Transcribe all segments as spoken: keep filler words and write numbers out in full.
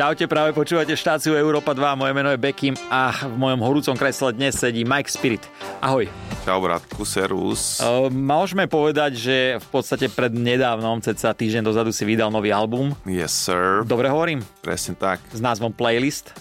Čaute, práve počúvate štáciu Európa dva, moje meno je Beckim a v mojom horúcom kresle dnes sedí Majk Spirit. Ahoj. Čau, bratku, servus. Uh, môžeme povedať, že v podstate pred nedávnom, ceca týždeň dozadu si vydal nový album. Yes, sir. Dobre hovorím? Presne tak. S názvom Playlist.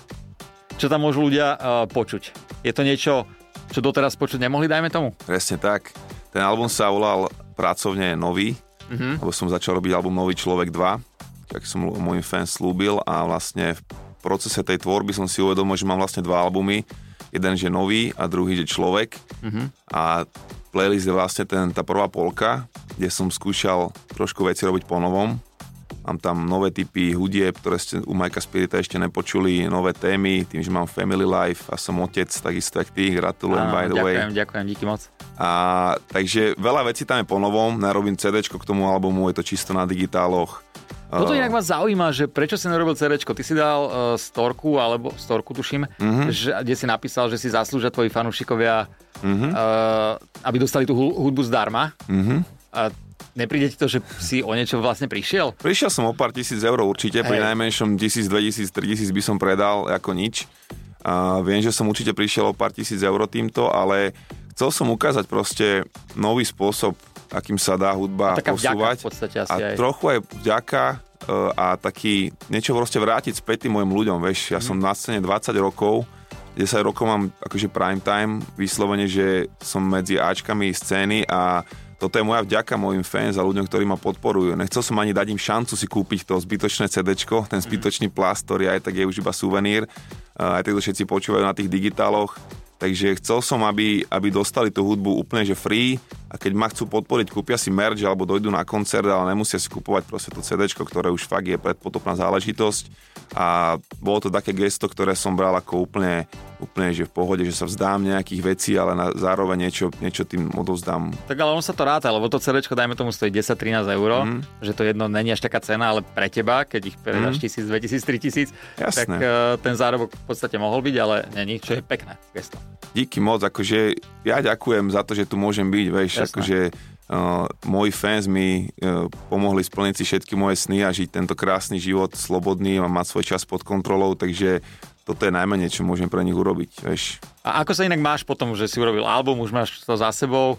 Čo tam môžu ľudia uh, počuť? Je to niečo, čo doteraz počuť nemohli, dajme tomu? Presne tak. Ten album sa volal pracovne Nový, uh-huh. lebo som začal robiť album Nový človek dva. Tak som môjim fans slúbil a vlastne v procese tej tvorby som si uvedomil, že mám vlastne dva albumy. Jeden, že nový a druhý, že človek. Mm-hmm. A playlist je vlastne ten, tá prvá polka, kde som skúšal trošku veci robiť po novom. Mám tam nové typy hudieb, ktoré ste u Majka Spirita ešte nepočuli, nové témy, tým, že mám family life a som otec, takisto jak ty, gratulujem, by the way. Ďakujem, ďakujem, díky moc. A takže veľa vecí tam je po novom, narobím CDčko k tomu albumu, je to čisto na digitáloch. Toto inak ma zaujíma, že prečo si nerobil CDčko? Ty si dal uh, storku, alebo storku tuším, mm-hmm. že, kde si napísal, že si zaslúžia tvoji fanúšikovia, mm-hmm. uh, aby dostali tú hudbu zdarma. Mm-hmm. A nepríde ti to, že si o niečo vlastne prišiel? Prišiel som o pár tisíc eur určite, hey. Pri najmenšom tisíc, dve tisíc, tri tisíc by som predal ako nič. Uh, viem, že som určite prišiel o pár tisíc eur týmto, ale chcel som ukázať proste nový spôsob, akým sa dá hudba a posúvať. A aj. trochu aj vďaka a taký niečo proste vrátiť späť tým mojim ľuďom, vieš. Ja mm. som na scéne dvadsať rokov, desať rokov mám akože prime time, vyslovene, že som medzi áčkami scény a toto je moja vďaka mojim fans a ľuďom, ktorí ma podporujú. Nechcel som ani dať im šancu si kúpiť to zbytočné CDčko, ten zbytočný mm. plast, ktorý aj tak je už iba suvenír, aj tak to všetci počúvajú na tých digitáloch. Takže chcel som, aby, aby dostali tú hudbu úplne, že free a keď ma chcú podporiť, kúpia si merch alebo dojdu na koncert, ale nemusia si kúpovať proste to CDčko, ktoré už fakt je predpotopná záležitosť a bolo to také gesto, ktoré som bral ako úplne, úplne že v pohode, že sa vzdám nejakých vecí, ale na, zároveň niečo, niečo tým odovzdám. Tak ale ono sa to ráta, lebo to CDčko, dajme tomu, stojí desať až trinásť eur, mm. že to jedno není až taká cena, ale pre teba, keď ich predáš tisíc, mm. dvetisíc, tritisíc, jasné. tak uh, ten zárobok v podstate mohol byť, ale není, čo je pekné gesto. Díky moc, akože ja ďakujem za to, že tu môžem byť, vieš, Jasne. akože uh, moji fans mi uh, pomohli splniť si všetky moje sny a žiť tento krásny život, slobodný a mať svoj čas pod kontrolou, takže toto je najmenej, čo môžem pre nich urobiť, vieš. A ako sa inak máš potom, že si urobil album, už máš to za sebou?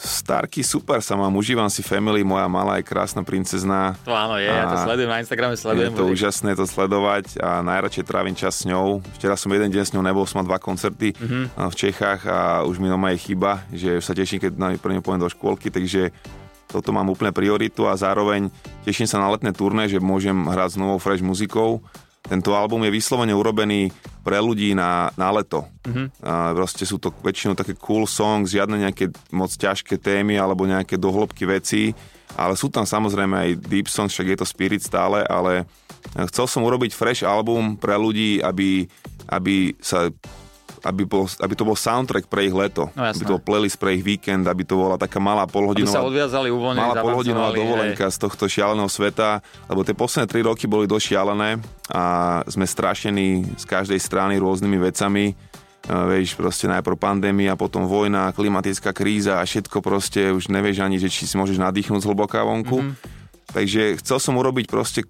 Starky, super sa mám, užívam si family, moja malá je krásna princezná. To áno je, ja to sledujem na Instagrame, sledujem. Je to úžasné to sledovať a najradšej trávim čas s ňou. Včera som jeden deň s ňou nebol, som mal dva koncerty uh-huh. v Čechách a už mi doma je chyba, že sa teším, keď na prvne poviem do škôlky, takže toto mám úplne prioritu a zároveň teším sa na letné turné, že môžem hrať s novou fresh muzikou. Tento album je vyslovene urobený pre ľudí na, na leto. Mm-hmm. A proste sú to väčšinou také cool songs, žiadne nejaké moc ťažké témy alebo nejaké dohlbky veci, ale sú tam samozrejme aj deep songs, však je to Spirit stále, ale chcel som urobiť fresh album pre ľudí, aby, aby sa... Aby, bol, aby to bol soundtrack pre ich leto, no, aby to bol playlist pre ich víkend, aby to bola taká malá polhodinová, malá polhodinová dovolenka hej. z tohto šialeného sveta, lebo tie posledné tri roky boli dosť šialené a sme strašení z každej strany rôznymi vecami, vieš, proste najprv pandémia, potom vojna, klimatická kríza a všetko proste už nevieš ani, že či si môžeš nadýchnúť zhlboká vonku, mm-hmm. takže chcel som urobiť proste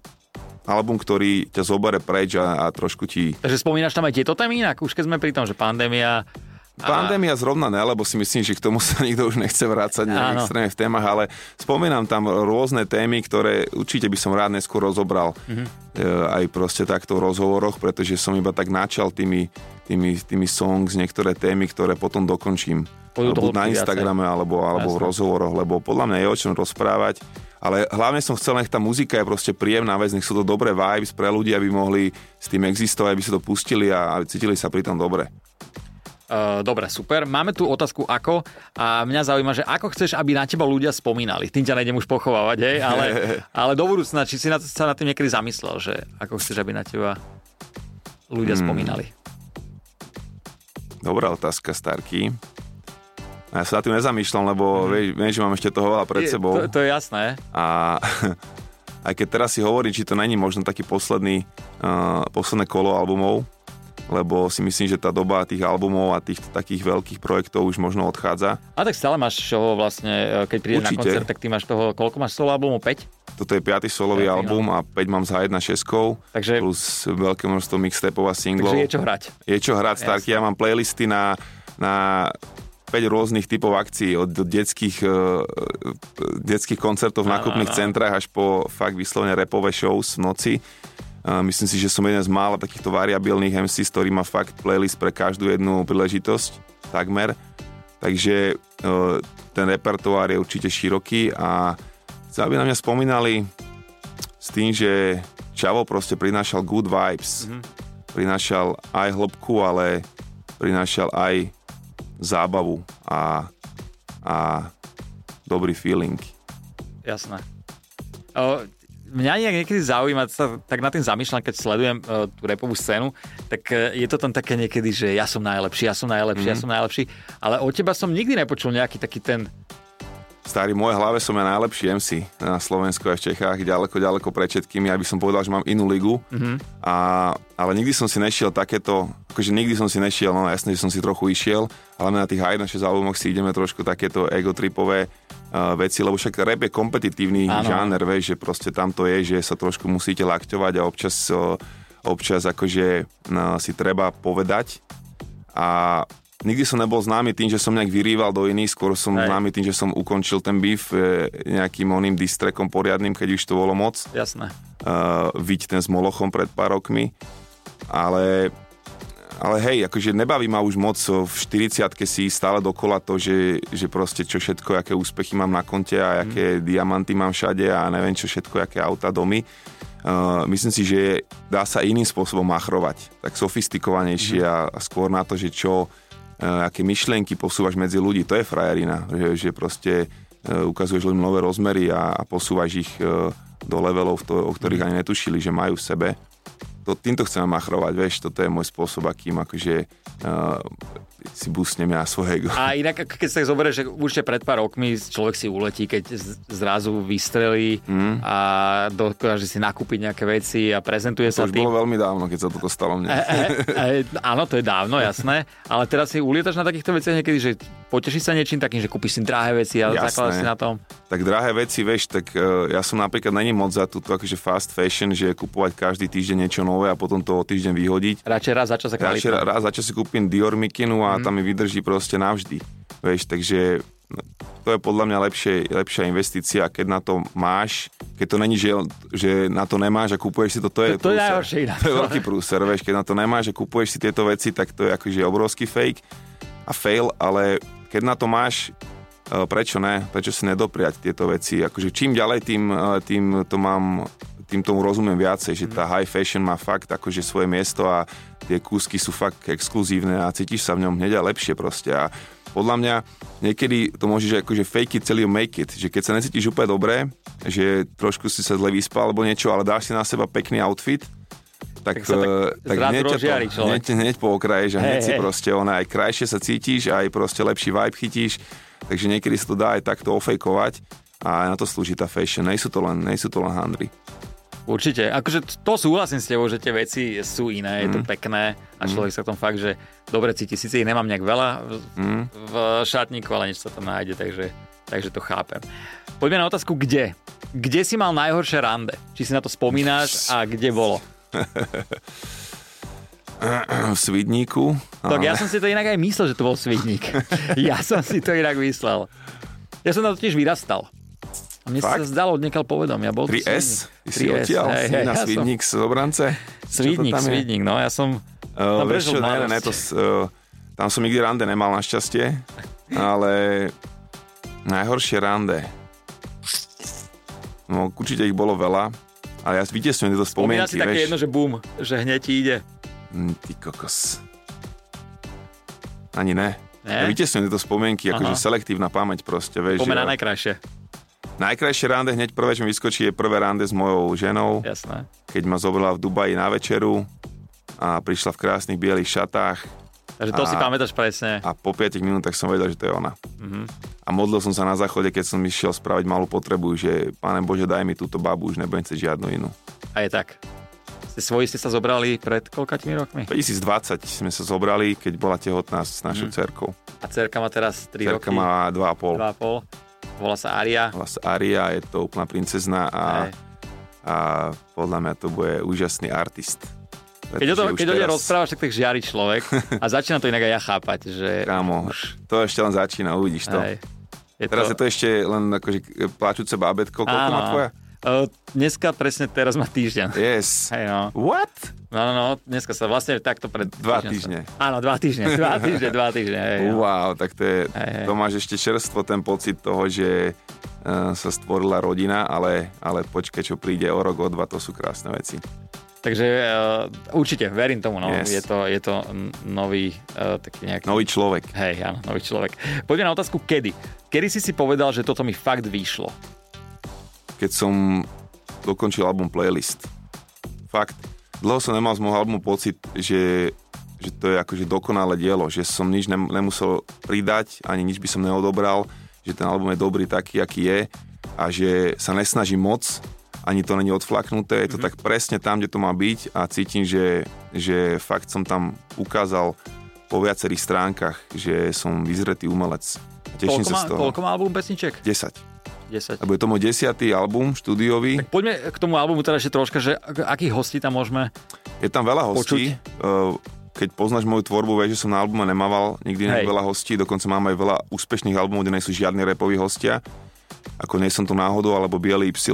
album, ktorý ťa zobere preč a, a trošku ti... Takže spomínaš tam aj tieto témy inak? Už keď sme pri tom, že pandémia... A... Pandémia zrovna ne, lebo si myslím, že k tomu sa nikto už nechce vrácať nejak extrémne v témach, ale spomínam tam rôzne témy, ktoré určite by som rád neskôr rozobral mm-hmm. e, aj proste takto v rozhovoroch, pretože som iba tak načal tými, tými, tými songs, niektoré témy, ktoré potom dokončím. Buď na Instagrame, viacej. alebo, alebo v rozhovoroch, lebo podľa mňa je o čom rozprávať. Ale hlavne som chcel, nech tá muzika je proste príjemná vec, nech sú to dobré vibes pre ľudí, aby mohli s tým existovať, aby sa to pustili a aby cítili sa pri tom dobre. Uh, dobre, super. Máme tu otázku ako a mňa zaujíma, že ako chceš, aby na teba ľudia spomínali. Tým ťa nejdem už pochovávať, hej, ale, ale do budúcna, či si na, sa na tým niekedy zamyslel, že ako chceš, aby na teba ľudia hmm. spomínali? Dobrá otázka, Starky. Ja sa na tým nezamýšľam, lebo mm. viem, že mám ešte toho veľa pred sebou. Je, to, to je jasné. A aj keď teraz si hovorím, či to není možno taký posledný, uh, posledné kolo albumov, lebo si myslím, že tá doba tých albumov a tých takých veľkých projektov už možno odchádza. A tak stále máš čo vlastne, keď prídeš na koncert, tak ty máš toho, koľko máš solo albumov? päť? Toto je piaty solový piaty, album no. a päť mám s há šestnástkou, takže... plus veľké množstvo mixtapov a singlov. Takže je čo hrať. Je čo hrať, Starky. Ja mám playlisty na, na päť rôznych typov akcií, od detských, uh, detských koncertov v nákupných no, no, no. centrách až po fakt vyslovene rapové shows v noci. Uh, myslím si, že som jeden z mála takýchto variabilných em cé, ktorý má fakt playlist pre každú jednu príležitosť, takmer. Takže uh, ten repertoár je určite široký a aby na mňa spomínali s tým, že Čavo proste prinášal good vibes. Mm-hmm. Prinášal aj hĺbku, ale prinášal aj zábavu a, a dobrý feeling. Jasné. O, mňa niekedy zaujíma, tak na tým zamýšľam, keď sledujem uh, tú rapovú scénu, tak uh, je to tam také niekedy, že ja som najlepší, ja som najlepší, mm-hmm. ja som najlepší, ale od teba som nikdy nepočul nejaký taký ten... Starý, v mojej hlave som ja najlepší em cé na Slovensku a v Čechách, ďaleko, ďaleko pred všetkými, aby som povedal, že mám inú ligu, mm-hmm. a, ale nikdy som si nešiel takéto, akože nikdy som si nešiel, no jasné, že som si trochu išiel, ale na tých há šestnástke albumoch si ideme trošku takéto egotripové uh, veci, lebo však rap je kompetitívny ano. žáner, vieš, že proste tam to je, že sa trošku musíte lakťovať a občas, uh, občas akože uh, si treba povedať a... Nikdy som nebol známy tým, že som nejak vyrýval do iných, skôr som Hej. známy tým, že som ukončil ten beef nejakým oným distrekom poriadnym, keď už to bolo moc. Jasné. Uh, Viď ten s Molochom pred pár rokmi. Ale, ale hej, akože nebaví ma už moc v štyridsiatke si stále dokola to, že, že proste čo všetko, aké úspechy mám na konte a aké mm. diamanty mám všade a neviem čo všetko, aké auta, domy. Uh, myslím si, že dá sa iným spôsobom machrovať. Tak sofistikovanejšie mm. a, a skôr na to, že čo aké myšlienky posúvaš medzi ľudí, to je frajerina, že, že proste ukazuješ ľuďom nové rozmery a, a posúvaš ich do levelov, o ktorých ani netušili, že majú v sebe. To, týmto chcem machrovať, vieš, toto je môj spôsob, akým akože uh, si busnem ja svojho ego. A inak, keď sa tak zoberieš, že určite pred pár rokmi človek si uletí, keď zrazu vystrelí mm. a dokáže si nakúpiť nejaké veci a prezentuje to sa tým. To už bolo veľmi dávno, keď sa toto stalo mne. E, e, e, áno, to je dávno, jasné, ale teraz si ulietaš na takýchto veciach niekedy, že potešíš sa niečím takým, že kúpiš si drahé veci a zakladaš si na tom. Tak drahé veci, vieš, tak uh, ja som napríklad není moc za túto akože fast fashion, že kupovať každý týždeň niečo nové a potom to o týždeň vyhodiť. Radšej raz za čas sa kvalitá. Radšej raz za čas si kúpim Dior mikinu a mm. tam mi vydrží proste navždy. Vieš, takže to je podľa mňa lepšie, lepšia investícia, keď na to máš, keď to není, že, že na to nemáš a kupuješ si to, to je to, to, je, to je veľký prúser, vieš, keď na to nemáš a kupuješ si tieto veci, tak to je akože obrovský fake a fail, ale keď na to máš, prečo ne? Prečo si nedopriať tieto veci? Akože čím ďalej, tým, tým to mám, tým tomu rozumiem viacej, že tá high fashion má fakt akože svoje miesto a tie kúsky sú fakt exkluzívne a cítiš sa v ňom hneď a lepšie proste. A podľa mňa niekedy to môžeš akože fake it, celý make it, že keď sa necítiš úplne dobre, že trošku si sa zle vyspal alebo niečo, ale dáš si na seba pekný outfit, tak, tak sa tak hneď po okraji, že hneď hey, si hey. proste ona aj krajšie sa cítiš, aj proste lepší vibe chytíš. Takže niekedy sa to dá aj takto ofejkovať a na to slúži tá fashion. Nie sú to len, nie sú to len handry. Určite. Akože to súhlasím s tebou, že tie veci sú iné, mm. je to pekné a človek mm. sa v tom fakt, že dobre cíti. Sice ich nemám nejak veľa v, mm. v šatníku, ale niečo sa tam nájde, takže, takže to chápem. Poďme na otázku, kde? Kde si mal najhoršie rande? Či si na to spomínáš a kde bolo? V Svidníku. Tak ale... ja som si to inak aj myslel, že to bol Svidník. Ja som si to inak myslel. Ja som tam totiž vyrastal. A mne Fakt? sa zdalo odniekal povedom. Ja bol to tri es? Ty si odtiaľ? Hey, hey, na ja Svidník som... z Obrance? Svidník, Svidník, no ja som... Uh, vieš čo, ne, ne, to, uh, tam som nikdy rande nemal našťastie, ale najhoršie rande. No určite ich bolo veľa, ale ja vytiesňujem tieto spomienky. Spomínal si také jedno, že bum, že hneď ti ide. Ty kokos. Ani ne. ne? Ja vytiesňujem tieto spomienky, akože selektívna pamäť proste. Vieš, Pomená že... najkrajšie. Najkrajšie rande, hneď prvé, čo mi vyskočí, je prvé rande s mojou ženou. Jasné. Keď ma zobrala v Dubaji na večeru a prišla v krásnych bielých šatách. Takže to a, si pamätáš presne. A po piatich minútach som vedel, že to je ona. Mm-hmm. A modlil som sa na záchode, keď som išiel spraviť malú potrebu, že Pane Bože, daj mi túto babu, už nebudem chcieť žiadnu inú. A je tak. Svoji ste sa zobrali pred koľkatými rokmi? dvetisícdvadsať sme sa zobrali, keď bola tehotná s našou mm. cerkou. A cerka má teraz tri roky? Cerka má dva a pol. dva a pol. Volá sa Arya. Volá sa Arya, je to úplná princezna a, a podľa mňa to bude úžasný artist. Keď o tom, keď o mňa rozprávaš, tak tak žiari človek a začína to inak aj ja chápať, že... Kámo, už... to ešte len začína, uvidíš to. Aj, je teraz to... je to ešte len akože pláčúce bábätko, koľko má tvoja? Uh, dneska presne teraz má týždeň. Yes. Hey, no. What? No, no, no, dneska sa vlastne takto pred... Dva týždne. týždne. Áno, dva týždne, dva týždne, dva týždne. Hey, no. Wow, tak to je, hey, to máš ešte čerstvo, ten pocit toho, že uh, sa stvorila rodina, ale, ale počkaj, čo príde o rok, o dva, to sú krásne veci. Takže uh, určite, verím tomu, no. Yes. Je to, je to nový uh, taký nejaký... Nový človek. Hej, áno, nový človek. Poďme na otázku, kedy. Kedy si si povedal, že toto mi fakt vyšlo? Keď som dokončil album Playlist. Fakt. Dlho som nemal z môjho albumu pocit, že, že to je akože dokonalé dielo, že som nič nemusel pridať, ani nič by som neodobral, že ten album je dobrý taký, aký je a že sa nesnažím moc, ani to není odflaknuté, je to mm-hmm. tak presne tam, kde to má byť a cítim, že, že fakt som tam ukázal po viacerých stránkach, že som vyzretý umelec. Teším sa z toho. Koľko má album pesniček? desať. desať. A bude to môj desiatý album štúdiový. Tak poďme k tomu albumu teda ešte troška, že akých hostí tam môžeme počuť? Je tam veľa hostí. Počuť? Keď poznáš moju tvorbu, vieš, že som na albume nemával nikdy veľa hostí, dokonca mám aj veľa úspešných albumov, kde nie sú žiadni rapoví hostia. Ako nie som to náhodou, alebo Bielý Y.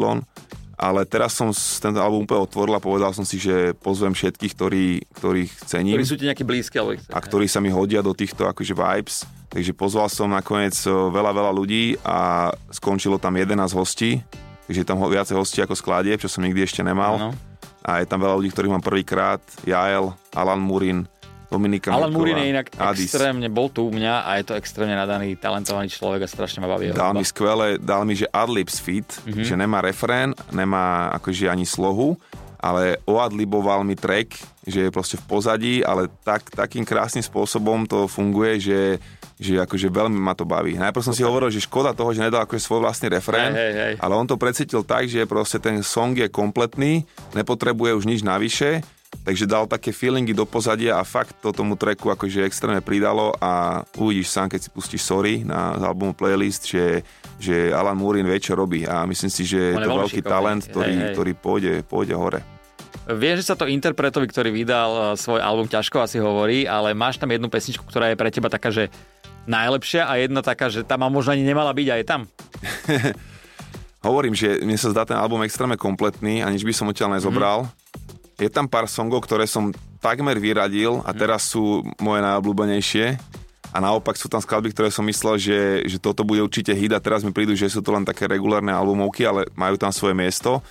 Ale teraz som ten album úplne otvoril a povedal som si, že pozvem všetkých, ktorí, ktorých cením. Ktorí sú ti nejaké blízke. Ale... A ktorí sa mi hodia do týchto akože vibes. Takže pozval som nakoniec veľa, veľa ľudí a skončilo tam jedenásť hostí. Takže je tam viacej hostí ako skladieb, čo som nikdy ešte nemal. Ano. A je tam veľa ľudí, ktorých mám prvýkrát. Jael, Alan Murin, Dominika Morkova. Alan Murin je inak Adis. Extrémne, bol tu u mňa a je to extrémne nadaný, talentovaný človek a strašne ma baví. Dal mi skvelé, dal mi, že adlibs fit, mm-hmm. že nemá refrén, nemá akože ani slohu, ale oadliboval mi track, že je proste v pozadí, ale tak, takým krásnym spôsobom to funguje, že, že akože veľmi ma to baví. Najprv som okay. si hovoril, že škoda toho, že nedal akože svoj vlastný refrén, hey, hey, hey. ale on to precítil tak, že proste ten song je kompletný, nepotrebuje už nič navyše. Takže dal také feelingy do pozadia a fakt to tomu tracku akože extrémne pridalo a uvidíš sám, keď si pustíš Sorry na albumu Playlist, že, že Alan Murin vie, čo robí a myslím si, že je to veľký talent, ktorý, hej, hej. ktorý pôjde, pôjde hore. Viem, že sa to interpretovi, ktorý vydal svoj album, ťažko asi hovorí, ale máš tam jednu pesničku, ktorá je pre teba taká, že najlepšia a jedna taká, že tam možno ani nemala byť a je tam. Hovorím, že mne sa zdá ten album extrémne kompletný a nič by som odtiaľ nezobral. Mm-hmm. Je tam pár songov, ktoré som takmer vyradil a teraz sú moje najobľúbenejšie a naopak sú tam skladby, ktoré som myslel, že, že toto bude určite hit a teraz mi prídu, že sú to len také regulárne albumovky, ale majú tam svoje miesto.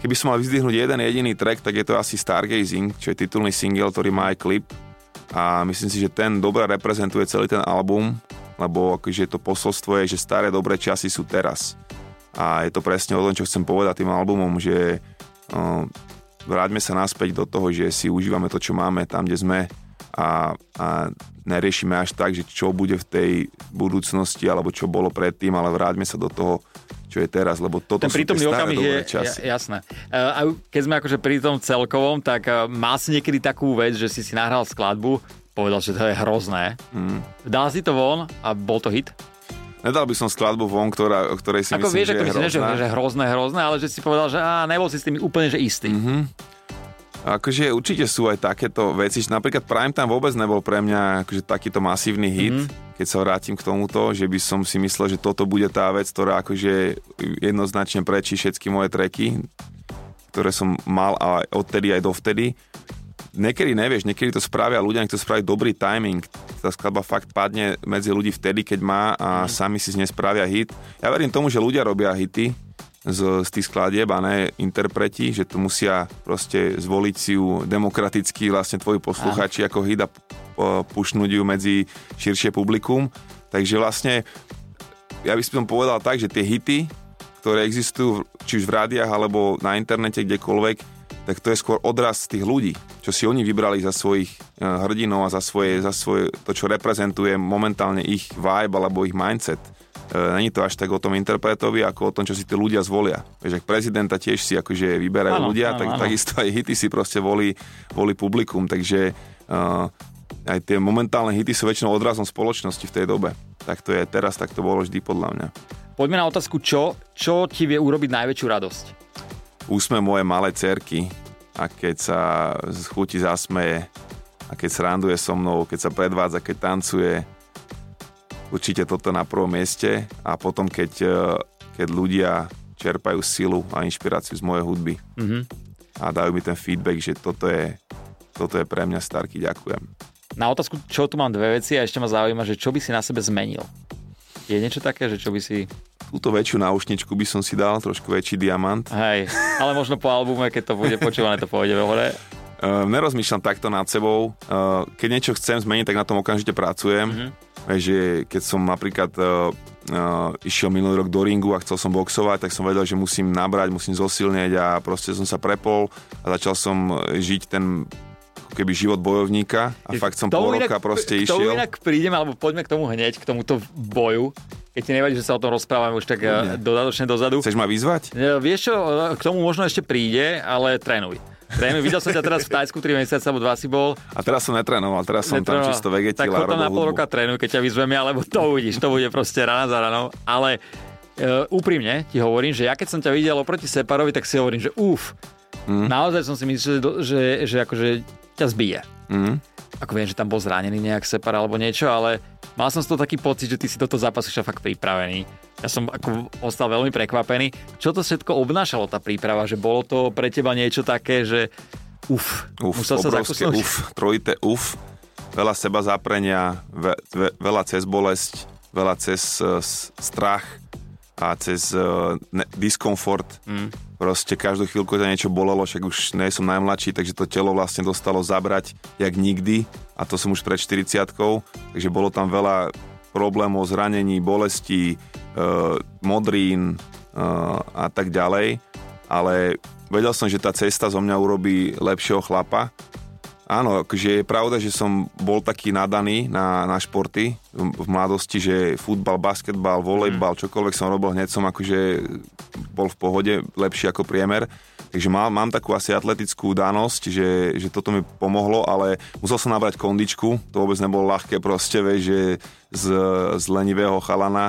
Keby som mal vyzdvihnúť jeden jediný track, tak je to asi Stargazing, čo je titulný single, ktorý má aj klip a myslím si, že ten dobre reprezentuje celý ten album, lebo akože to posolstvo je, že staré dobré časy sú teraz a je to presne o tom, čo chcem povedať tým albumom, že... Um, Vráťme sa naspäť do toho, že si užívame to, čo máme tam, kde sme a, a neriešime až tak, že čo bude v tej budúcnosti alebo čo bolo predtým, ale vráťme sa do toho, čo je teraz, lebo toto ten sú tie staré dobré časy. Je, jasné. A keď sme akože pri tom celkovom, tak má si niekedy takú vec, že si si nahral skladbu, povedal, že to je hrozné. Mm. Dal si to von a bol to hit? Nedal by som skladbu von, ktorá, o ktorej si ako myslím, vieš, že je hrozná. Ako vieš, že hrozné, hrozné, ale že si povedal, že á, nebol si s tým úplne že istý. Mm-hmm. Akože určite sú aj takéto veci, že napríklad Prime Town vôbec nebol pre mňa akože takýto masívny hit, mm-hmm. keď sa vrátim k tomuto, že by som si myslel, že toto bude tá vec, ktorá akože jednoznačne prečí všetky moje tracky, ktoré som mal aj odtedy aj dovtedy. Niekedy nevieš, niekedy to spravia ľudia, niekto spraví dobrý timing. Tá skladba fakt padne medzi ľudí vtedy, keď má a mm. sami si z nej spravia hit. Ja verím tomu, že ľudia robia hity z, z tých skladieb a ne interpreti, že to musia proste zvoliť si ju demokraticky vlastne tvoji poslucháči ako hit a pušnúť ju medzi širšie publikum. Takže vlastne ja by som povedal tak, že tie hity, ktoré existujú či už v rádiách alebo na internete, kdekoľvek, tak to je skôr odraz tých ľudí, čo si oni vybrali za svojich hrdinov a za svoje, za svoje to, čo reprezentuje momentálne ich vibe alebo ich mindset. Není to až tak o tom interpretovi, ako o tom, čo si tí ľudia zvolia. Vieš, ak prezidenta tiež si akože vyberajú ano, ľudia, ano, tak ano. Takisto aj hity si proste volí, volí publikum, takže uh, aj tie momentálne hity sú väčšinou odrazom spoločnosti v tej dobe. Tak to je teraz, tak to bolo vždy podľa mňa. Poďme na otázku, čo, čo ti vie urobiť najväčšiu radosť? Úsmev moje malé cerky a keď sa z chuti zasmeje a keď sranduje so mnou, keď sa predvádza, keď tancuje, určite toto na prvom mieste a potom keď, keď ľudia čerpajú silu a inšpiráciu z mojej hudby mm-hmm. a dajú mi ten feedback, že toto je, toto je pre mňa Starky, ďakujem. Na otázku, čo tu mám dve veci a ešte ma zaujíma, že čo by si na sebe zmenil? Je niečo také, že čo by si... Túto väčšiu náušničku by som si dal, trošku väčší diamant. Hej, ale možno po albume, keď to bude počúvané, to pôjde hore. Uh, nerozmýšľam takto nad sebou. Uh, keď niečo chcem zmeniť, tak na tom okamžite pracujem. Mm-hmm. Že keď som napríklad uh, uh, išiel minulý rok do ringu a chcel som boxovať, tak som vedel, že musím nabrať, musím zosilnieť a proste som sa prepol a začal som žiť ten... keby život bojovníka a fakt som pol roka proste išiel. K tomu inak prídeme, alebo poďme k tomu hneď, k tomuto boju. Keď ti nevadí, že sa o tom rozprávame už tak ne. dodatočne dozadu. Chceš ma vyzvať? Vieš čo, k tomu možno ešte príde, ale trénuj. Trénuj, videl som ťa teraz v Tajsku tri mesiace, alebo dva si bol. A teraz som netrénoval, teraz som netrénoval. Tam čisto vegetil. Tak potom na pol roka trénuj, keď ťa vyzveme, alebo to uvidíš, to bude proste rána za ranou. Ale uh, úprimne ti hovorím, že ja keď som ťa videl oproti Separovi, tak si hovorím, že uf, mm. naozaj som si myslel, že, že, že akože ťa zbije. Mm. Ako viem, že tam bol zranený nejak Separ alebo niečo, ale mal som z toho taký pocit, že ty si do toho zápasíš fakt pripravený. Ja som ako ostal veľmi prekvapený. Čo to všetko obnášalo tá príprava? Že bolo to pre teba niečo také, že uf, uf musel sa zakusnúť. Uf, trojité uf. Veľa seba záprenia, ve, ve, veľa cez bolesť, veľa cez uh, strach a cez uh, ne, diskomfort. Mm. Proste každú chvíľku to niečo bolelo, však už nie som najmladší, takže to telo vlastne dostalo zabrať jak nikdy a to som už pred štyridsiatkou, takže bolo tam veľa problémov, zranení, bolestí, e, modrín e, a tak ďalej, ale vedel som, že tá cesta zo mňa urobí lepšieho chlapa. Áno, že je pravda, že som bol taký nadaný na, na športy v mladosti, že futbal, basketbal, volejbal, čokoľvek som robil, hneď som akože bol v pohode, lepší ako priemer. Takže mám, mám takú asi atletickú danosť, že, že toto mi pomohlo, ale musel som nabrať kondičku, to vôbec nebolo ľahké proste, vieš, že z, z lenivého chalana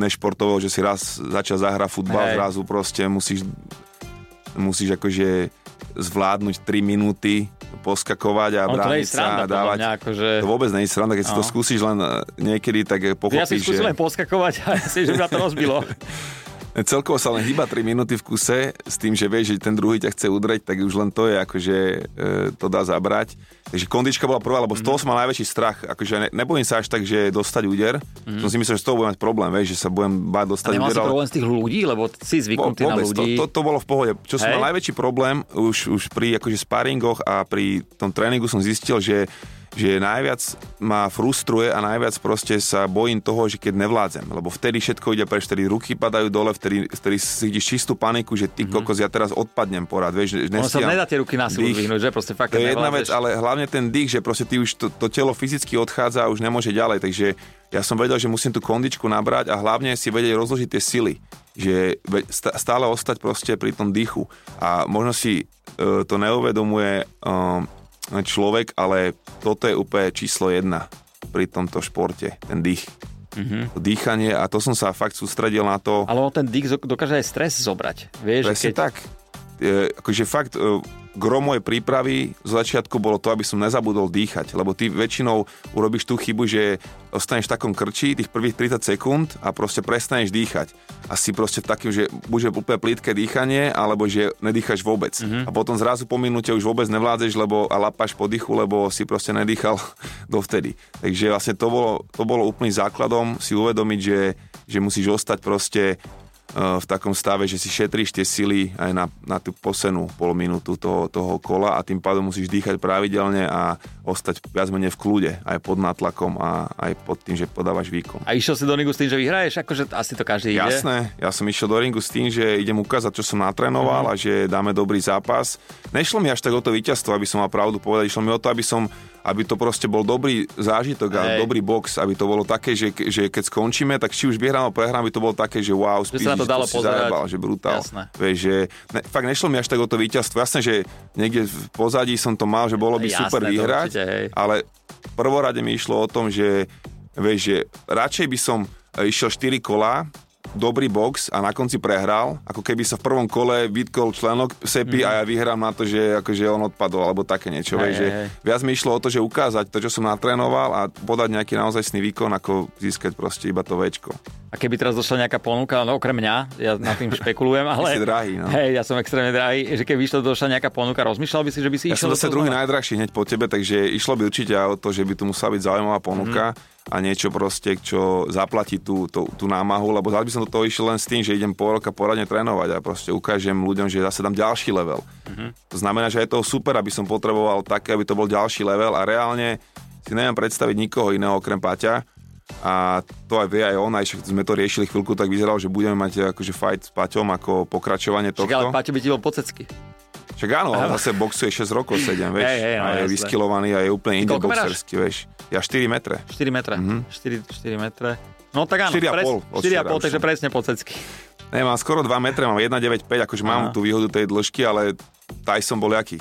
nešportového, že si raz začal zahrať futbal, hej. Zrazu proste musíš, musíš akože... zvládnuť tri minúty, poskakovať a on brániť to sranda, sa a dávať. Mňa, akože... To vôbec nie je sranda, keď no. si to skúsiš len niekedy, tak pochopíš, že... Ja si skúsim len poskakovať a ja si, že mňa to rozbilo. Celkovo sa len hýba tri minúty v kuse s tým, že vieš, že ten druhý ťa chce udreť, tak už len to je, akože e, to dá zabrať. Takže kondička bola prvá, lebo z toho som mal najväčší strach. Akože ne, nebojím sa až tak, že dostať úder. Mm-hmm. Som si myslel, že z toho budem mať problém, vieš, že sa budem báť dostať úder. A nemal úder, si problém ale... z tých ľudí, lebo si zvyknutý na ľudí. To, to, to bolo v pohode. Čo som mal najväčší problém, už, už pri akože sparingoch a pri tom tréningu som zistil, že že najviac ma frustruje a najviac proste sa bojím toho, že keď nevládzem, lebo vtedy všetko ide preč, vtedy ruky padajú dole, vtedy, vtedy si ideš čistú paniku, že ty kokos, ja teraz odpadnem porad, vieš, nestiam. Ono sa nedá tie ruky na silu vyhnúť, že proste fakt to je jedna vec, ale hlavne ten dých, že proste ty už to, to telo fyzicky odchádza a už nemôže ďalej, takže ja som vedel, že musím tú kondičku nabrať a hlavne si vedieť rozložiť tie sily, že stále ostať proste pri tom dýchu a možno si uh, to neuvedomuje um, človek, ale toto je úplne číslo jedna pri tomto športe, ten dých. Mm-hmm. Dýchanie a to som sa fakt sústredil na to. Ale on ten dých dokáže aj stres zobrať. Vieš, presne keď... tak. E, akože fakt e, gro mojej prípravy z začiatku bolo to, aby som nezabudol dýchať, lebo ty väčšinou urobíš tú chybu, že ostaneš v takom krči tých prvých tridsať sekúnd a proste prestaneš dýchať. A si proste v takým, že bude úplne plítke dýchanie, alebo že nedýchaš vôbec. Mm-hmm. A potom zrazu po minúte už vôbec nevládzeš, lebo a lapáš po dýchu, lebo si proste nedýchal dovtedy. Takže vlastne to bolo, to bolo úplným základom si uvedomiť, že, že musíš ostať proste v takom stave, že si šetríš tie sily aj na, na tú poslednú pol minútu toho, toho kola a tým pádom musíš dýchať pravidelne a ostať viac menej v kľude, aj pod nátlakom a aj pod tým, že podávaš výkon. A išiel si do ringu s tým, že vyhraješ? Akože asi to každý ide? Jasné, ja som išiel do ringu s tým, že idem ukázať, čo som natrénoval uh-huh. a že dáme dobrý zápas. Nešlo mi až tak o to víťazstvo, aby som mal pravdu povedať, išlo mi o to, aby som aby to proste bol dobrý zážitok a hey. dobrý box, aby to bolo také, že, že keď skončíme, tak či už vyhrám a prehrám, by to bolo také, že wow, spíš, že, to dalo že to si zajebal, že brutál. Vieš, že ne, fakt nešlo mi až tak o to víťazstvo. Jasné, že niekde v pozadí som to mal, že bolo by jasné, super vyhrať, určite, ale prvorade mi išlo o tom, že, vieš, že radšej by som išiel štyri kola, dobrý box a na konci prehral, ako keby sa v prvom kole vytkol členok sepy mm. a ja vyhrám na to, že akože on odpadol, alebo také niečo. Aj, aj, že aj. Viac mi išlo o to, že ukázať to, čo som natrénoval a podať nejaký naozajstný výkon, ako získať proste iba to Včko. A keby teraz došla nejaká ponuka, no okrem mňa, ja nad tým špekulujem, ale... si drahý, no. Hej, ja som extrémne drahý, že keby išlo došla nejaká ponuka, rozmýšľal by si, že by si ja išiel... Ja som zase druhý najdrahší hneď po tebe, takže išlo by určite o to, že by tu musela byť zaujímavá ponuka. Mm. a niečo proste, čo zaplatí tú, tú, tú námahu, lebo zase by som do toho išiel len s tým, že idem pol roka poradne trénovať a proste ukážem ľuďom, že zase dám ďalší level. Mm-hmm. To znamená, že aj toho super, aby som potreboval také, aby to bol ďalší level a reálne si neviem predstaviť nikoho iného okrem Paťa a to aj vie aj on, aj však sme to riešili chvíľku, tak vyzeralo, že budeme mať akože fight s Paťom ako pokračovanie tohto. Však ale Paťo by ti bol pocecky. Však áno, ale zase boxuje šesť rokov, sedem, vieš. Hey, hey, no, a je vyskilovaný a je úplne iný boxerský, vieš. Ja štyri metre. štyri metre. Mm-hmm. štyri, štyri metre. No tak áno, štyri a pol, takže presne pocecky. Ne, mám skoro dva metre, mám jedna deväťdesiatpäť, akože mám tú výhodu tej dĺžky, ale Tyson bol jaký?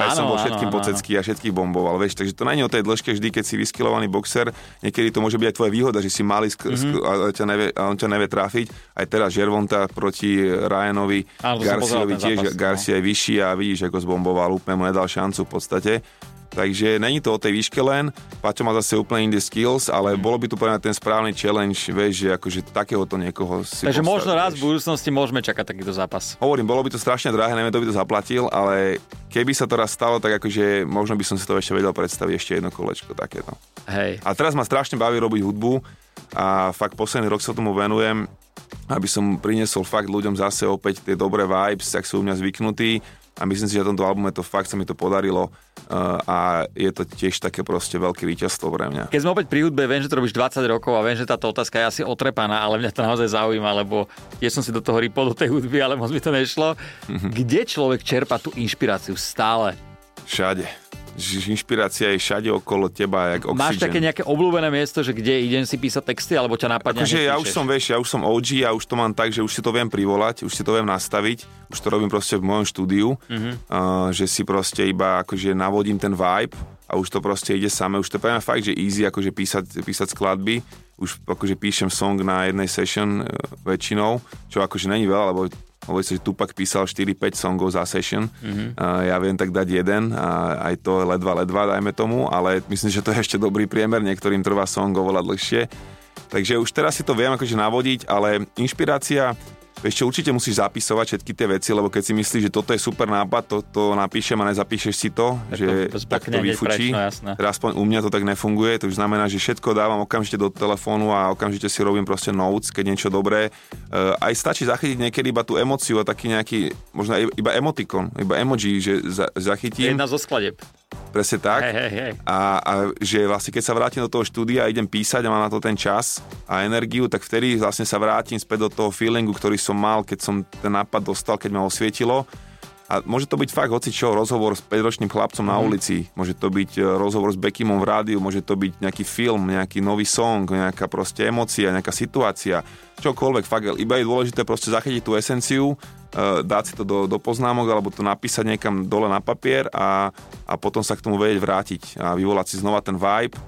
Tyson áno, bol všetkým pocecký a všetkých bomboval, vieš. Takže to nie je o tej dĺžke, vždy, keď si vyskilovaný boxer, niekedy to môže byť aj tvoja výhoda, že si malý sk- mm-hmm. sk- a, ťa nevie, a on ťa nevie trafiť. Aj teraz Žervonta proti Ryanovi, Garciovi tiež, Garcia je vyšší a vidíš, ako zbomboval, úplne mu nedal šancu v podstate. Takže není to o tej výške len, Paťo má zase úplne indie skills, ale bolo by tu pre mňa ten správny challenge, vieš, že akože takéhoto niekoho si... Takže postav, možno raz vieš. V budúcnosti môžeme čakať takýto zápas. Hovorím, bolo by to strašne drahé, neviem, kto by to zaplatil, ale keby sa to raz stalo, tak akože možno by som si to ešte vedel predstaviť, ešte jedno kolečko takéto. Hej. A teraz ma strašne baví robiť hudbu a fakt posledný rok sa tomu venujem, aby som priniesol fakt ľuďom zase opäť tie dobré vibes, ak sú u mňa zvyknutí. A myslím si, že na tomto albume to fakt sa mi to podarilo uh, a je to tiež také proste veľké víťazstvo pre mňa. Keď sme opäť pri hudbe, viem, že to robíš dvadsať rokov a viem, že táto otázka je asi otrepaná, ale mňa to naozaj zaujíma, lebo ja som si do toho rýpol do tej hudby, ale moc mi to nešlo. Mm-hmm. Kde človek čerpa tú inšpiráciu stále? Všade. Inšpirácia je všade okolo teba, jak oxygen. Máš také nejaké obľúbené miesto, že kde idem si písať texty, alebo ťa napadne? Takže ja už som, vieš, ja už som ó gé, ja už to mám tak, že už si to viem privolať, už si to viem nastaviť, už to robím proste v mojom štúdiu, mm-hmm. uh, že si proste iba akože navodím ten vibe a už to proste ide samé. Už to pre mňa fakt, že easy akože písať, písať skladby, už akože píšem song na jednej session uh, väčšinou, čo akože není veľa, lebo hovorí sa, že Tupac písal štyri päť songov za session. Mm-hmm. Uh, ja viem tak dať jeden a aj to ledva, ledva, dajme tomu, ale myslím, že to je ešte dobrý priemer, niektorým trvá song oveľa dlhšie. Takže už teraz si to viem akože navodiť, ale inšpirácia, ešte určite musíš zapisovať všetky tie veci, lebo keď si myslíš, že toto je super nápad, to, to napíšem a nezapíšeš si to, tak že to, to tak to vyfučí. Prečno, aspoň u mňa to tak nefunguje, to už znamená, že všetko dávam okamžite do telefónu a okamžite si robím proste notes, keď niečo dobré. Uh, aj stačí zachytiť niekedy iba tú emóciu a taký nejaký, možno iba emotikon, iba emoji, že za, zachytím. Jedna zo skladeb. Presne tak. Hey, hey, hey. A, a že vlastne keď sa vrátim do toho štúdia a idem písať a mám na to ten čas a energiu, tak vtedy vlastne sa vrátim späť do toho feelingu, ktorý som mal, keď som ten nápad dostal, keď ma osvietilo. A môže to byť fakt hocičo, rozhovor s päťročným chlapcom mm. na ulici, môže to byť rozhovor s Beckimom v rádiu, môže to byť nejaký film, nejaký nový song, nejaká proste emócia, nejaká situácia, čokoľvek, fakt, iba je dôležité proste zachytiť tú esenciu, dať si to do, do poznámok alebo to napísať niekam dole na papier a, a potom sa k tomu vedieť vrátiť a vyvolať si znova ten vibe.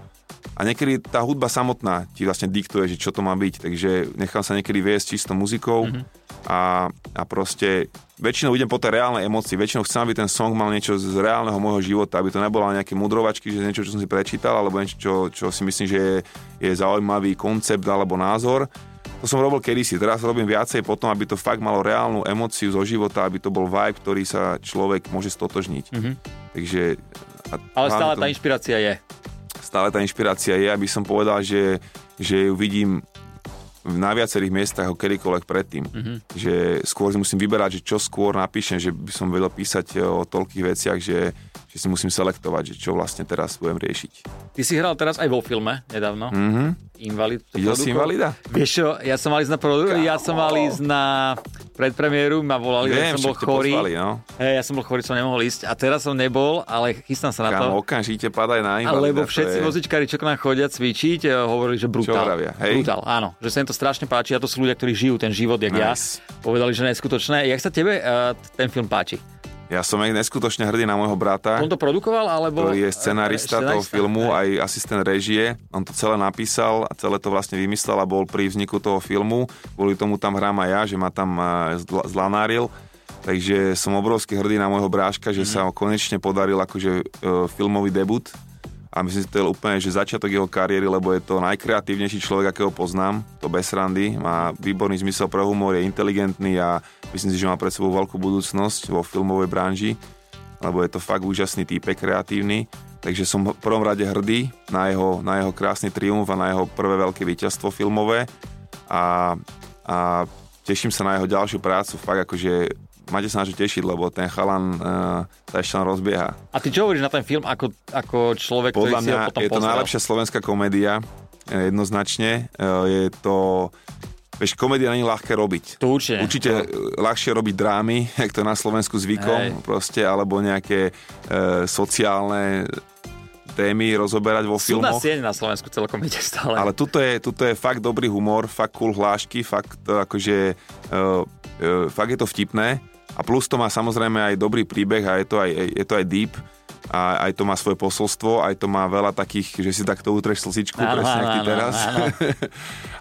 A niekedy tá hudba samotná ti vlastne diktuje, že čo to má byť, takže nechám sa niekedy viesť čisto muzikou mm-hmm. a, a proste väčšinou idem po tej reálnej emócii, väčšinou chcem, aby ten song mal niečo z reálneho môjho života, aby to nebola nejaké mudrovačky, že niečo, čo som si prečítal, alebo niečo, čo, čo si myslím, že je, je zaujímavý koncept alebo názor. To som robil kedysi, teraz robím viacej potom, aby to fakt malo reálnu emóciu zo života, aby to bol vibe, ktorý sa človek môže stotožniť. Mm-hmm. Takže... Ale stále tá inšpirácia je. Stále tá inšpirácia je, aby som povedal, že, že ju vidím na viacerých miestach ako kedykoľvek predtým. Mm-hmm. Že skôr si musím vyberať, že čo skôr napíšem, že by som vedel písať o toľkých veciach, že, že si musím selektovať, že čo vlastne teraz budem riešiť. Ty si hral teraz aj vo filme nedávno. Mm-hmm. Invalid. Videl si Invalida? Vieš čo, ja som mal ísť na, produ- ja som mal ísť na predpremiéru, ma volali, že som bol chorý. Pozvali, no? Hey, ja som bol chorý, som nemohol ísť a teraz som nebol, ale chystám sa na to. Kámo, okamžite padaj na Invalida. Lebo všetci je... vozičkári, čo k nám chodia cvičiť, hovorili, že brutál. Čo hravia, hej? Brutál, áno, že sa im to strašne páči a to sú ľudia, ktorí žijú ten život, jak nice. Ja. Povedali, že neskutočné. Jak sa tebe uh, ten film páči? Ja som neskutočne hrdý na môjho brata. On to produkoval, alebo... Ktorý je scenarista toho filmu, aj asistent režie. On to celé napísal a celé to vlastne vymyslel a bol pri vzniku toho filmu. Kvôli tomu tam hrám aj ja, že ma tam zlanáril. Takže som obrovský hrdý na môjho bráška, že mm-hmm. sa konečne podaril akože e, filmový debut. A myslím si, to je úplne, že začiatok jeho kariéry, lebo je to najkreatívnejší človek, akého poznám, to Besrandy. Má výborný zmysel pre humor, je inteligentný a myslím si, že má pred sebou veľkú budúcnosť vo filmovej branži, lebo je to fakt úžasný týpek, kreatívny. Takže som v prvom rade hrdý na jeho, na jeho krásny triumf a na jeho prvé veľké víťazstvo filmové. A, a teším sa na jeho ďalšiu prácu, fakt akože... Máte sa na čo tešiť, lebo ten chalan uh, sa ešte tam rozbieha. A ty čo hovoríš na ten film ako, ako človek, podľa ktorý si ho potom pozrel? Podľa mňa je to najlepšia slovenská komédia, jednoznačne. Uh, je to... Vieš, komédia není ľahké robiť. To určite. Určite to... ľahšie robiť drámy, jak to na Slovensku zvykom, proste, alebo nejaké uh, sociálne... témy rozoberať vo filmoch. Súdna sieň na Slovensku celkom ide stále. Ale tuto je, tuto je fakt dobrý humor, fakt cool hlášky, fakt akože e, e, fakt je to vtipné a plus to má samozrejme aj dobrý príbeh a je to aj, je to aj deep a aj to má svoje posolstvo, aj to má veľa takých, že si takto utreš slzičku, áno, presne áno, aký áno, teraz. Áno.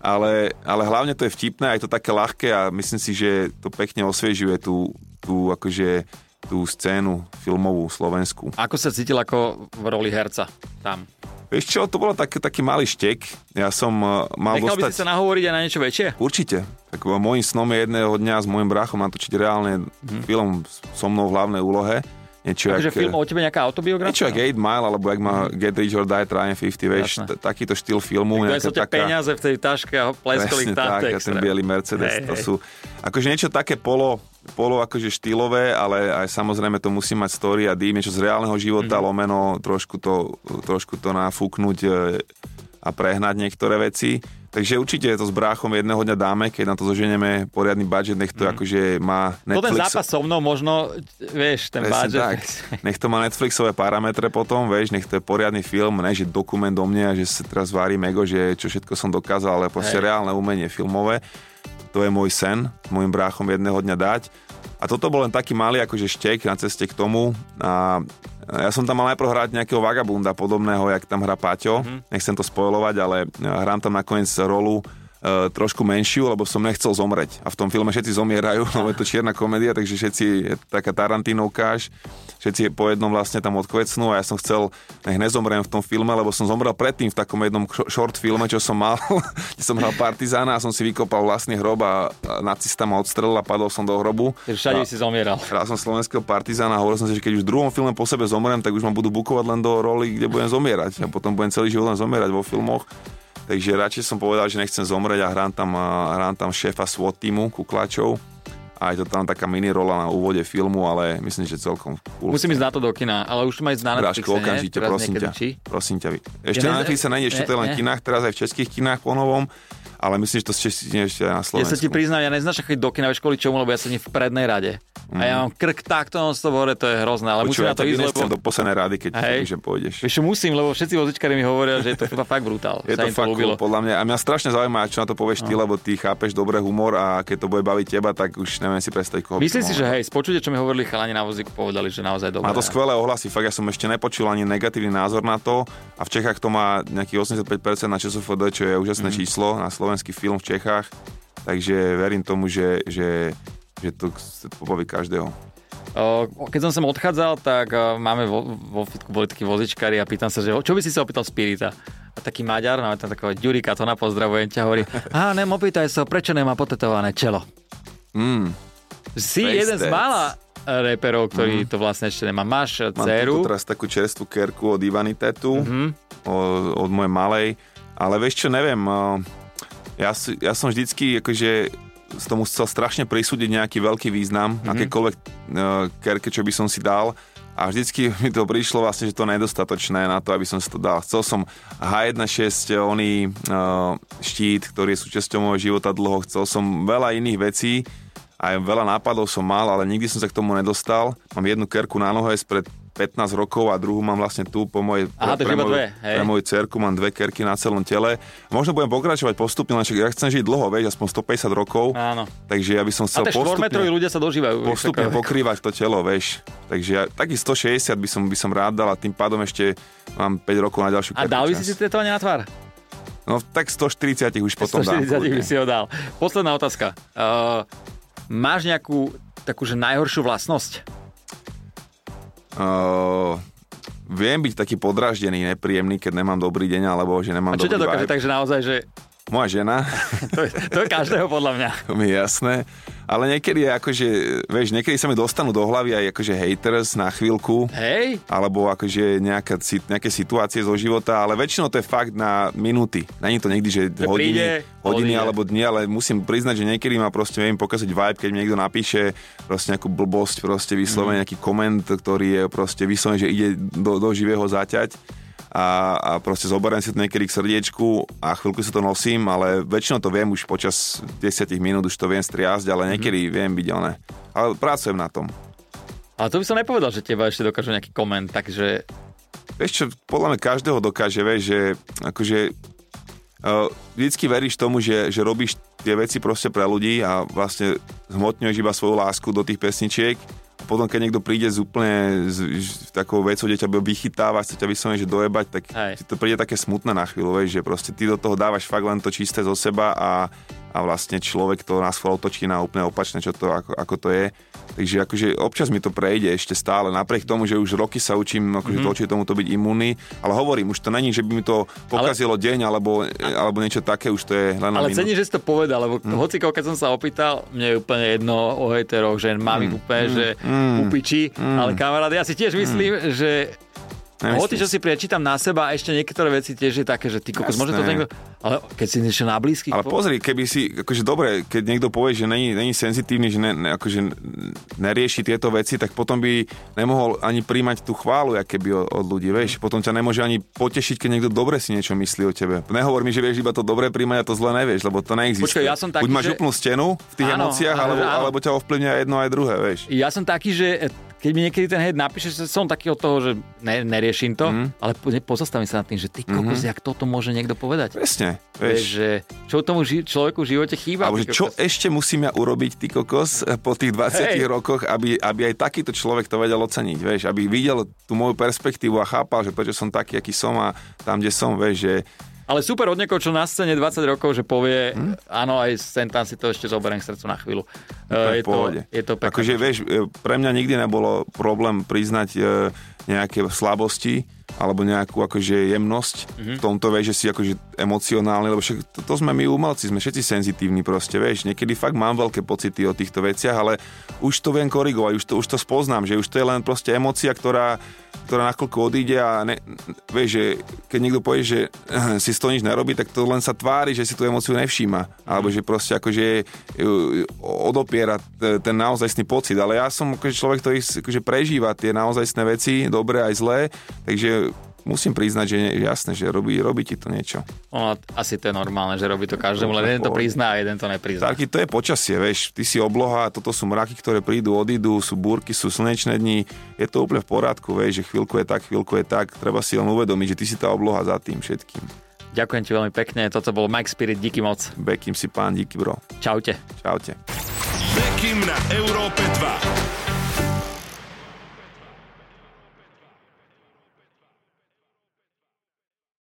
ale, ale hlavne to je vtipné, aj to také ľahké a myslím si, že to pekne osviežuje tú, tú akože tú scénu filmovú slovenskú. Ako sa cítil ako v roli herca tam? Vieš čo, to bolo tak, taký malý štek. Ja som uh, mal Nechal dostať... Nechal by si sa nahovoriť aj na niečo väčšie? Určite. Tak môjim snom je jedného dňa s môjim bráchom natočiť reálne hmm. film so mnou v hlavnej úlohe. Niečo Takže jak, film o tebe nejaká autobiografia? Niečo jak Eight Mile, alebo jak má Get Rich or Die Trying päťdesiat, vieš, t- takýto štýl filmu. Tak sú tie taká... peniaze v tej taške a pleskoli tak, a ten bielý Mercedes, hey, to hey. sú akože niečo také polo, polo akože štýlové, ale aj samozrejme to musí mať story a dým, niečo z reálneho života, mm-hmm. lomeno, trošku to, trošku to nafúknuť a prehnať niektoré veci. Takže určite to s bráchom jedného dňa dáme, keď na to zoženieme poriadny budget, nech to mm. akože má Netflix... To ten zápas so mnou možno, vieš, ten budget... Tak. Nech to má Netflixové parametre potom, vieš, nech to je poriadny film, ne, že dokument o mne a že sa teraz várim ego, že čo všetko som dokázal, ale proste hey. reálne umenie filmové. To je môj sen, môjim bráchom jedného dňa dať. A toto bol len taký malý akože štek na ceste k tomu a... Ja som tam mal najprv hrať nejakého vagabunda podobného, jak tam hrá Paťo. Mm. Nechcem to spoilovať, ale hrám tam nakoniec rolu e, trošku menšiu, lebo som nechcel zomreť. A v tom filme všetci zomierajú, lebo je to čierna komédia, takže všetci je taká Tarantinovka, všetci po jednom vlastne tam odkvecnú a ja som chcel, nech nezomrem v tom filme, lebo som zomrel predtým v takom jednom short filme, čo som mal, kde som hral partizána a som si vykopal vlastný hrob a nacista ma odstrelil a padol som do hrobu. Takže všade a, si zomieral. Hral som slovenského partizána a hovoril som si, že keď už v druhom filme po sebe zomrem, tak už ma budú bukovať len do roli, kde budem zomierať a potom budem celý život len zomierať vo filmoch. Takže radšej som povedal, že nechcem zomrieť a hrám tam, hrám tam šéfa SWAT týmu, kuklačov. A je to tam taká mini rola na úvode filmu, ale myslím, že celkom cool. Musím ísť na to do kina, ale už to má ísť na Netflixe, Brášku, okamžite, ne? prosím ťa. Či? Prosím ťa. Ešte ja na Netflixe nájde, ešte to je len v kinách, teraz aj v českých kinách po novom. Ale myslím, že to češtine ešte na Slovensku. Ja sa ti priznám, ja neznačam chodiť do kina, vieš kvôli čomu, lebo ja som v prednej rade. Mm. A ja mám krk takto non-stop hore, to je hrozné, ale Počuva, musím na to ísť, lebo... do poslednej rady, keď hej. že pôjdeš. Vieš, musím, lebo všetci vozičkári mi hovoria, že je to fakt brutál. Je to fakt cool, podľa mňa. A mňa strašne zaujíma, čo na to povieš ty, lebo ty chápeš dobrý humor a keď to bude baviť teba, tak už neviem si predstaviť koho. Myslím si, že hej, spočujete, čo mi hovorili chalani na vozíku, povedali, že naozaj dobré. Má to skvelé ohlasy, fakt ja som ešte nepočul ani negatívny názor na to. A v Čechách to má nejaký osemdesiatpäť percent na ČSFD, čo je úžasné číslo na slovenský film v Čechách, takže verím tomu, že, že, že to pobaví každého. Keď som sem odchádzal, tak máme vo, vo fitku boli takí vozičkári a pýtam sa, že čo by si sa opýtal Spirita? A taký Maďar, máme tam takého Ďurika, to napozdravujem ťa, hovorí, aha, nem, opýtaj sa, prečo nemá potetované čelo? Mm. Si Face jeden z mála reperov, ktorý mm. to vlastne ešte nemá. Máš dceru. Mám tu teraz takú čerstvú kerku od Ivanitetu, mm-hmm. od, od mojej malej, ale vieš čo, neviem... Ja, ja som vždycky akože z tomu chcel strašne prisúdiť nejaký veľký význam, mm-hmm. akékoľvek e, kerke, čo by som si dal a vždycky mi to prišlo vlastne, že to nedostatočné na to, aby som si to dal. Chcel som há šestnásť oný e, štít, ktorý je súčasťou môjho života dlho, chcel som veľa iných vecí, aj veľa nápadov som mal, ale nikdy som sa k tomu nedostal. Mám jednu kerku na nohe spred pätnásť rokov a druhú mám vlastne tu po mojej... Aha, pre, pre, moju, dve, pre moju cerku mám dve kerky na celom tele. A možno budem pokračovať postupne, lenže ja chcem žiť dlho, vieš, aspoň stopäťdesiat rokov. Áno. Takže ja by som chcel postupne... A tie štyri metrové ľudia sa dožívajú. Postupne pokrývať to telo, vieš. Takže ja takých stošesťdesiat by som, by som rád dal a tým pádom ešte mám päť rokov na ďalšiu kerku. A dal by si si tetovanie na tvár? No tak stoštyridsať už potom dám. stoštyridsať by si ho dal. Posledná otázka. Uh, máš nejakú takúže najhoršiu vlastnosť? Uh, viem byť taký podráždený, nepríjemný, keď nemám dobrý deň, alebo že nemám dobrý vibe. A čo ťa dokáže tak, že naozaj, že... Moja žena. to, je, to je každého, podľa mňa. To mi je jasné. Ale niekedy akože, vieš, niekedy sa mi dostanú do hlavy aj akože haters na chvíľku. Hej. Alebo akože nejaká, nejaké situácie zo života, ale väčšinou to je fakt na minúty. Není to niekdy, že to hodiny, príde, hodiny alebo dni, ale musím priznať, že niekedy ma proste, neviem, pokazať vibe, keď mi niekto napíše proste nejakú blbosť, proste vyslovene mm. nejaký koment, ktorý je proste vyslovene, že ide do, do živého zaťať. A, a proste zoberiem si to niekedy k srdiečku a chvíľku sa to nosím, ale väčšinou to viem už počas desať minút, už to viem striasť, ale niekedy viem byť, ale, ale pracujem na tom. Ale to by som nepovedal, že teba ešte dokážu nejaký koment, takže... Vieš čo, podľa mňa každého dokáže, vieš, že akože uh, vždycky veríš tomu, že, že robíš tie veci proste pre ľudí a vlastne zhmotňuješ iba svoju lásku do tých pesničiek. A potom, keď niekto príde z úplne z takou vecou, kde ťa vychytáva, chce ťa vyslovene, že dojebať, tak aj. Ti to príde také smutné na chvíľu, vieš, že proste ty do toho dávaš fakt len to čisté zo seba a, a vlastne človek to nás chvôľ točí na úplne opačné, čo to, ako, ako to je. Takže akože občas mi to prejde ešte stále, napriek tomu, že už roky sa učím akože mm. točiť tomuto byť imúnny, ale hovorím, už to není, že by mi to pokazilo ale... deň alebo, alebo niečo také, už to je len na minút. Ale cením, že si to povedal, lebo mm. hocikoľ, keď som sa opýtal, mne je úplne jedno o hejteroch, že mami mm. úplne, mm. že mm. pupiči, mm. ale kamaráde, ja si tiež myslím, mm. že... Ho ty, čo si prečítam na seba a ešte niektoré veci tiež je také, že ty kokos, možno to niekto... Ale keď si niečo na blízkych... Ale pozri, keby si, akože dobre, keď niekto povie, že není, není senzitívny, že ne, ne, akože nerieši tieto veci, tak potom by nemohol ani príjmať tú chválu, aké by od ľudí, vieš. Potom ťa nemôže ani potešiť, keď niekto dobre si niečo myslí o tebe. Nehovor mi, že vieš iba to dobre príjmať a to zle nevieš, lebo to neexistuje. Počkaj, ja som taký, buď máš že... úplnú stenu v tých áno, emóciách, áno, alebo, áno. alebo ťa ovplyvňuje jedno aj druhé, vieš. Ja som taký, že... Keď mi niekedy ten hejt napíše, že som taký od toho, že ne, neriešim to, mm. ale pozastavím sa nad tým, že ty kokos, mm-hmm. jak toto môže niekto povedať. Presne. Vieš. Že, čo tomu ži- človeku v živote chýba. Alebo čo ešte musím ja urobiť, ty kokos, po tých dvadsiatich hey. rokoch, aby, aby aj takýto človek to vedel oceniť, vieš, aby videl tú moju perspektívu a chápal, že prečo som taký, aký som a tam, kde som, vieš, že... Ale super od niekoho, čo na scéne dvadsať rokov, že povie, hm? áno, aj sem tam si to ešte zoberiem k srdcu na chvíľu. E, je, to, je to pekné. Akože, vieš, pre mňa nikdy nebolo problém priznať e, nejaké slabosti alebo nejakú akože jemnosť mm-hmm. v tomto, vieš, že si akože emocionálny, lebo však to, to sme my umelci, sme všetci senzitívni proste, vieš. Niekedy fakt mám veľké pocity o týchto veciach, ale už to viem korigovať, už to, už to spoznám, že už to je len proste emócia, ktorá ktorá na chvíľku odíde a ne, vieš, že keď niekto povie, že si to nič nerobí, tak to len sa tvári, že si tú emóciu nevšíma. Alebo že proste akože odopiera ten naozajstný pocit. Ale ja som akože človek, ktorý akože prežíva tie naozajstné veci, dobré aj zlé, takže musím priznať, že je jasné, že robí, robí ti to niečo. No, asi to je normálne, že robí to každému, len jeden to prizná a jeden to neprizná. Taký to je počasie, vieš, ty si obloha, toto sú mraky, ktoré prídu, odídu, sú búrky, sú slnečné dni, je to úplne v poriadku, vieš, že chvíľku je tak, chvíľku je tak, treba si len uvedomiť, že ty si tá obloha za tým všetkým. Ďakujem ti veľmi pekne, toto bol Majk Spirit, díky moc. Beckim si pán, díky bro. Čaute. Čaute. Beckim na Európe dva.